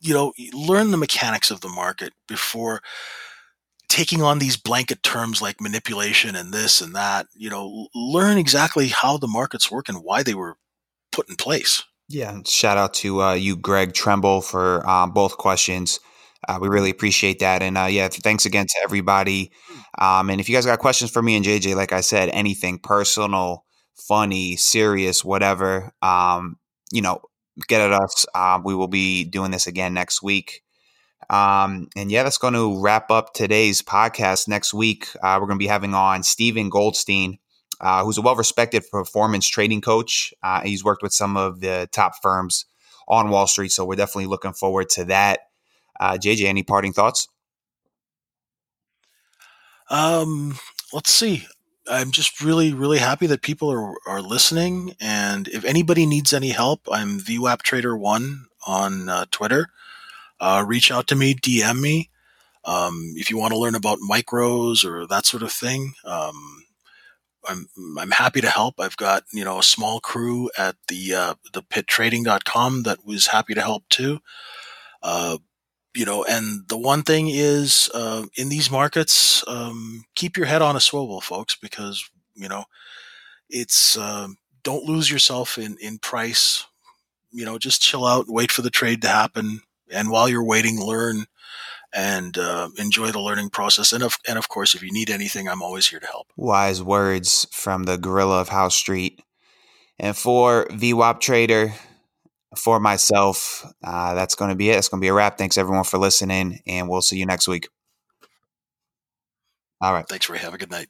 you know, learn the mechanics of the market before taking on these blanket terms like manipulation and this and that. You know, learn exactly how the markets work and why they were put in place. Yeah. Shout out to uh, you, Greg Tremble, for um, both questions. Uh, we really appreciate that. And uh, yeah, thanks again to everybody. Um, and if you guys got questions for me and J J, like I said, anything personal, funny, serious, whatever, um, you know, get at us. Uh, we will be doing this again next week. Um, and yeah, that's going to wrap up today's podcast. Next week, uh, we're going to be having on Stephen Goldstein, uh, who's a well-respected performance trading coach. Uh, he's worked with some of the top firms on Wall Street. So we're definitely looking forward to that. Uh, J J, any parting thoughts? Um, let's see. I'm just really, really happy that people are, are listening. And if anybody needs any help, I'm V WAP Trader one on uh, Twitter. Uh, reach out to me, D M me. Um, if you want to learn about micros or that sort of thing, um, I'm, I'm happy to help. I've got, you know, a small crew at the, uh, the Pit Trading dot com that was happy to help too. Uh, You know, and the one thing is, uh, in these markets, um, keep your head on a swivel, folks, because, you know, it's, uh, don't lose yourself in, in price. You know, just chill out, wait for the trade to happen. And while you're waiting, learn and uh, enjoy the learning process. And of, and of course, if you need anything, I'm always here to help. Wise words from the gorilla of House Street. And for V WAP Trader, for myself, uh, that's going to be it. It's going to be a wrap. Thanks everyone for listening, and we'll see you next week. All right. Thanks, Ray. Have a good night.